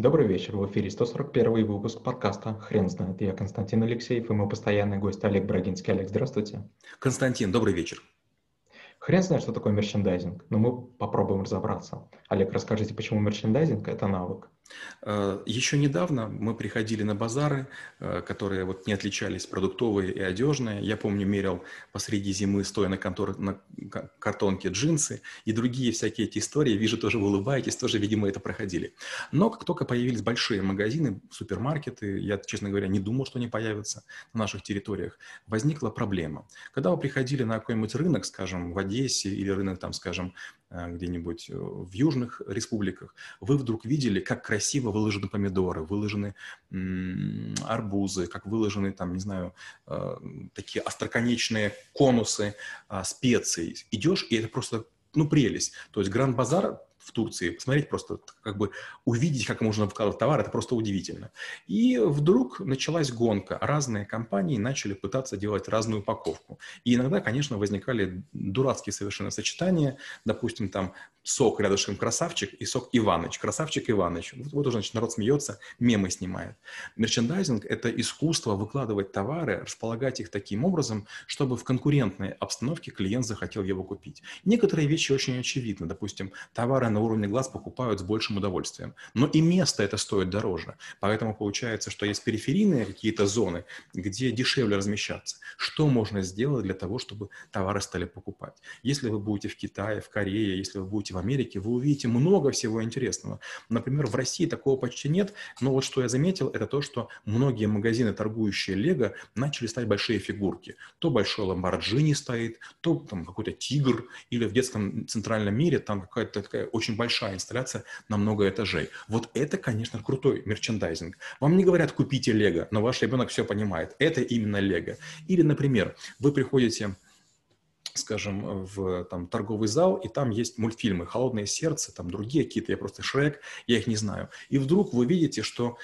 Добрый вечер, в эфире 141 выпуск подкаста «Хрен знает». Я Константин Алексеев и мой постоянный гость Олег Брагинский. Олег, здравствуйте. Константин, добрый вечер. Хрен знает, что такое мерчендайзинг, но мы попробуем разобраться. Олег, расскажите, почему мерчендайзинг – это навык? Еще недавно мы приходили на базары, которые вот не отличались, продуктовые и одежные. Я помню, мерил посреди зимы, стоя на картонке, джинсы и другие всякие эти истории. Вижу, тоже вы улыбаетесь, тоже, видимо, это проходили. Но как только появились большие магазины, супермаркеты, я, честно говоря, не думал, что они появятся на наших территориях, возникла проблема. Когда вы приходили на какой-нибудь рынок, скажем, в Одессе или рынок, там, скажем, где-нибудь в южных республиках, вы вдруг видели, как красиво выложены помидоры, выложены арбузы, как выложены, там, не знаю, такие остроконечные конусы специй. Идешь, и это просто, ну, прелесть. То есть Гранд Базар в Турции, посмотреть просто, как бы увидеть, как можно выкладывать товар, это просто удивительно. И вдруг началась гонка. Разные компании начали пытаться делать разную упаковку. И иногда, конечно, возникали дурацкие совершенно сочетания. Допустим, там сок рядышком «Красавчик» и сок «Иваныч». «Красавчик» «Иваныч». Вот уже, значит, народ смеется, мемы снимает. Мерчендайзинг – это искусство выкладывать товары, располагать их таким образом, чтобы в конкурентной обстановке клиент захотел его купить. Некоторые вещи очень очевидны. Допустим, товары на уровне глаз покупают с большим удовольствием. Но и место это стоит дороже. Поэтому получается, что есть периферийные какие-то зоны, где дешевле размещаться. Что можно сделать для того, чтобы товары стали покупать? Если вы будете в Китае, в Корее, если вы будете в Америке, вы увидите много всего интересного. Например, в России такого почти нет. Но вот что я заметил, это то, что многие магазины, торгующие Лего, начали ставить большие фигурки. То большой Ламборджини стоит, то там какой-то тигр. Или в детском центральном мире там какая-то такая очень большая инсталляция на много этажей. Вот это, конечно, крутой мерчендайзинг. Вам не говорят «купите Лего», но ваш ребенок все понимает. Это именно Лего. Или, например, вы приходите, скажем, в там, торговый зал, и там есть мультфильмы «Холодное сердце», там другие какие-то, я просто «Шрек», я их не знаю. И вдруг вы видите, что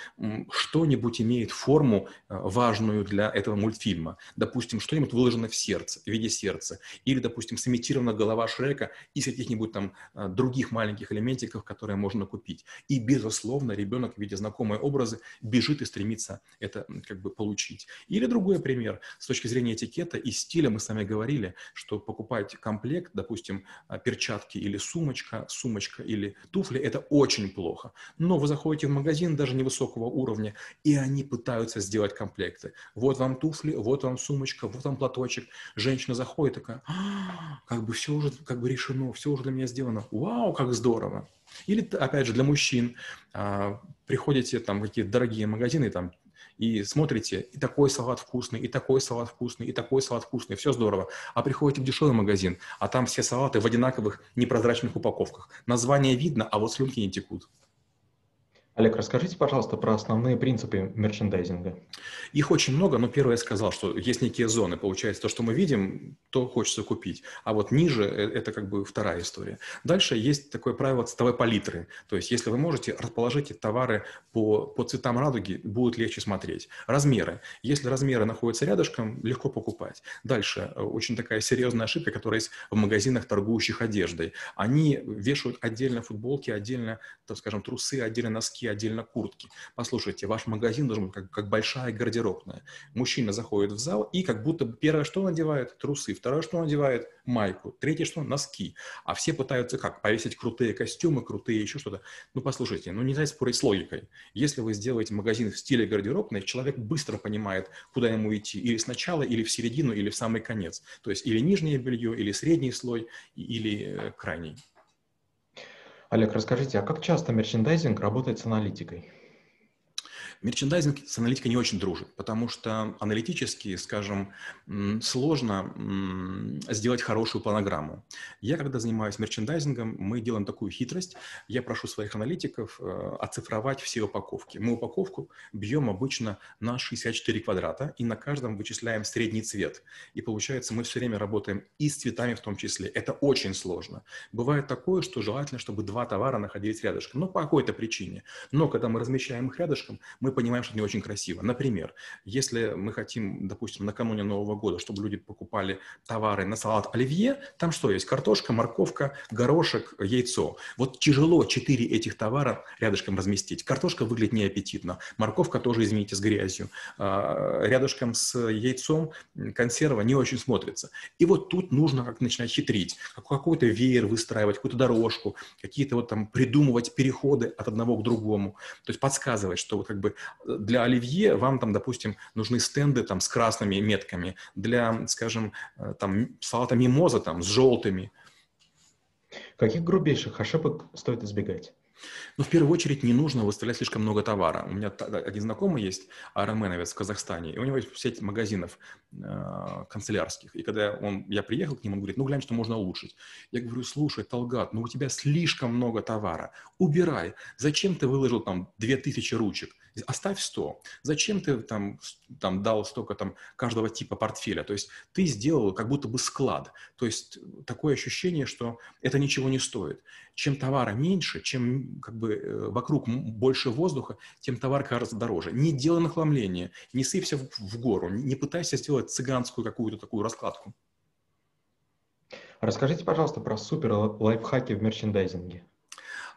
что-нибудь имеет форму, важную для этого мультфильма. Допустим, что-нибудь выложено в сердце, в виде сердца. Или, допустим, сымитирована голова Шрека из каких-нибудь там других маленьких элементиков, которые можно купить. И, безусловно, ребенок, видя знакомые образы, бежит и стремится это как бы получить. Или другой пример. С точки зрения этикета и стиля мы с вами говорили, что покупать комплект, допустим, перчатки или сумочка или туфли, это очень плохо. Но вы заходите в магазин даже невысокого уровня, и они пытаются сделать комплекты. Вот вам туфли, вот вам сумочка, вот вам платочек. Женщина заходит такая, как бы все уже как бы решено, все уже для меня сделано. Вау, как здорово. Или, опять же, для мужчин. Приходите там какие-то дорогие магазины, там, и смотрите, и такой салат вкусный, и такой салат вкусный, и такой салат вкусный, все здорово. А приходите в дешевый магазин, а там все салаты в одинаковых непрозрачных упаковках. Название видно, а вот слюнки не текут. Олег, расскажите, пожалуйста, про основные принципы мерчендайзинга. Их очень много, но первое я сказал, что есть некие зоны. Получается, то, что мы видим, то хочется купить. А вот ниже – это как бы вторая история. Дальше есть такое правило цветовой палитры. То есть, если вы можете, расположите товары по цветам радуги, будет легче смотреть. Размеры. Если размеры находятся рядышком, легко покупать. Дальше очень такая серьезная ошибка, которая есть в магазинах, торгующих одеждой. Они вешают отдельно футболки, отдельно, так скажем, трусы, отдельно носки, отдельно куртки. Послушайте, ваш магазин должен быть как большая гардеробная. Мужчина заходит в зал и как будто первое, что он надевает, трусы, второе, что он надевает, майку, третье, что носки. А все пытаются как? Повесить крутые костюмы, крутые еще что-то. Ну, послушайте, ну нельзя спорить с логикой. Если вы сделаете магазин в стиле гардеробной, человек быстро понимает, куда ему идти. Или сначала, или в середину, или в самый конец. То есть или нижнее белье, или средний слой, или крайний. Олег, расскажите, а как часто мерчендайзинг работает с аналитикой? Мерчендайзинг с аналитикой не очень дружит, потому что аналитически, скажем, сложно сделать хорошую планограмму. Я, когда занимаюсь мерчендайзингом, мы делаем такую хитрость. Я прошу своих аналитиков оцифровать все упаковки. Мы упаковку бьем обычно на 64 квадрата, и на каждом вычисляем средний цвет. И получается, мы все время работаем и с цветами в том числе. Это очень сложно. Бывает такое, что желательно, чтобы два товара находились рядышком, но по какой-то причине. Но когда мы размещаем их рядышком, мы понимаем, что не очень красиво. Например, если мы хотим, допустим, накануне Нового года, чтобы люди покупали товары на салат оливье, там что есть? Картошка, морковка, горошек, яйцо. Вот тяжело 4 этих товара рядышком разместить. Картошка выглядит неаппетитно, морковка тоже, извините, с грязью. Рядышком с яйцом консерва не очень смотрится. И вот тут нужно как начинать хитрить. Какой-то веер выстраивать, какую-то дорожку, какие-то вот там придумывать переходы от одного к другому. То есть подсказывать, что вот как бы для оливье вам там, допустим, нужны стенды там с красными метками, для, скажем, там салата мимоза там с желтыми. Каких грубейших ошибок стоит избегать? Но в первую очередь не нужно выставлять слишком много товара. У меня один знакомый есть, аэроменовец в Казахстане, и у него есть сеть магазинов канцелярских. И когда я приехал к нему, он говорит, ну глянь, что можно улучшить. Я говорю, слушай, Талгат, ну у тебя слишком много товара, убирай. Зачем ты выложил там 2000 ручек? Оставь 100. Зачем ты там дал столько там каждого типа портфеля? То есть ты сделал как будто бы склад. То есть такое ощущение, что это ничего не стоит. Чем товара меньше, чем как бы вокруг больше воздуха, тем товар кажется дороже. Не делай нахламления, не сыпься в гору, не пытайся сделать цыганскую какую-то такую раскладку. Расскажите, пожалуйста, про супер лайфхаки в мерчендайзинге.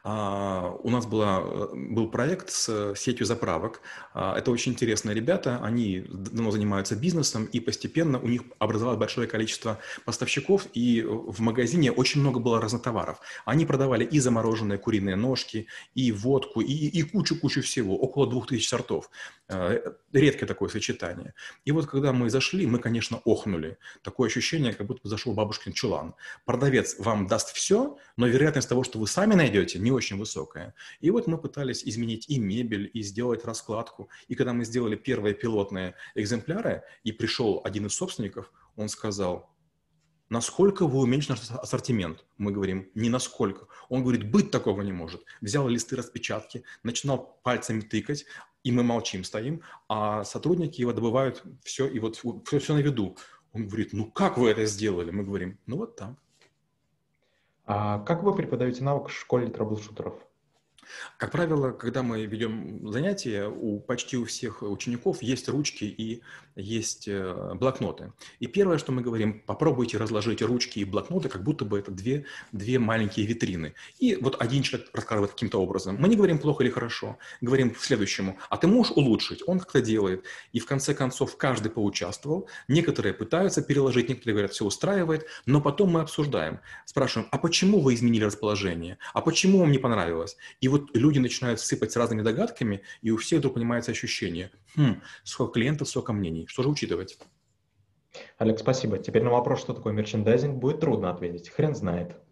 У нас был проект с сетью заправок. Это очень интересные ребята, они давно занимаются бизнесом, и постепенно у них образовалось большое количество поставщиков, и в магазине очень много было разнотоваров. Они продавали и замороженные куриные ножки, и водку, и кучу-кучу всего, около 2000 сортов. Редкое такое сочетание. И вот когда мы зашли, мы, конечно, охнули. Такое ощущение, как будто зашел бабушкин чулан. Продавец вам даст все, но вероятность того, что вы сами найдете, не очень высокая. И вот мы пытались изменить и мебель, и сделать раскладку. И когда мы сделали первые пилотные экземпляры, и пришел один из собственников, он сказал, насколько вы уменьшите наш ассортимент? Мы говорим, не насколько. Он говорит, быть такого не может. Взял листы распечатки, начинал пальцами тыкать, и мы молчим, стоим, а сотрудники его добывают все, и вот все на виду. Он говорит, ну как вы это сделали? Мы говорим, ну вот так. А как вы преподаете навык в школе траблшутеров? Как правило, когда мы ведем занятия, почти у всех учеников есть ручки и есть блокноты. И первое, что мы говорим, попробуйте разложить ручки и блокноты, как будто бы это две маленькие витрины. И вот один человек рассказывает каким-то образом. Мы не говорим плохо или хорошо, говорим следующему, а ты можешь улучшить? Он как-то делает. И в конце концов каждый поучаствовал, некоторые пытаются переложить, некоторые говорят, все устраивает, но потом мы обсуждаем, спрашиваем, а почему вы изменили расположение? А почему вам не понравилось? И вот люди начинают сыпать с разными догадками, и у всех вдруг понимается ощущение. Сколько клиентов, сколько мнений. Что же учитывать? Олег, спасибо. Теперь на вопрос, что такое мерчендайзинг, будет трудно ответить. Хрен знает.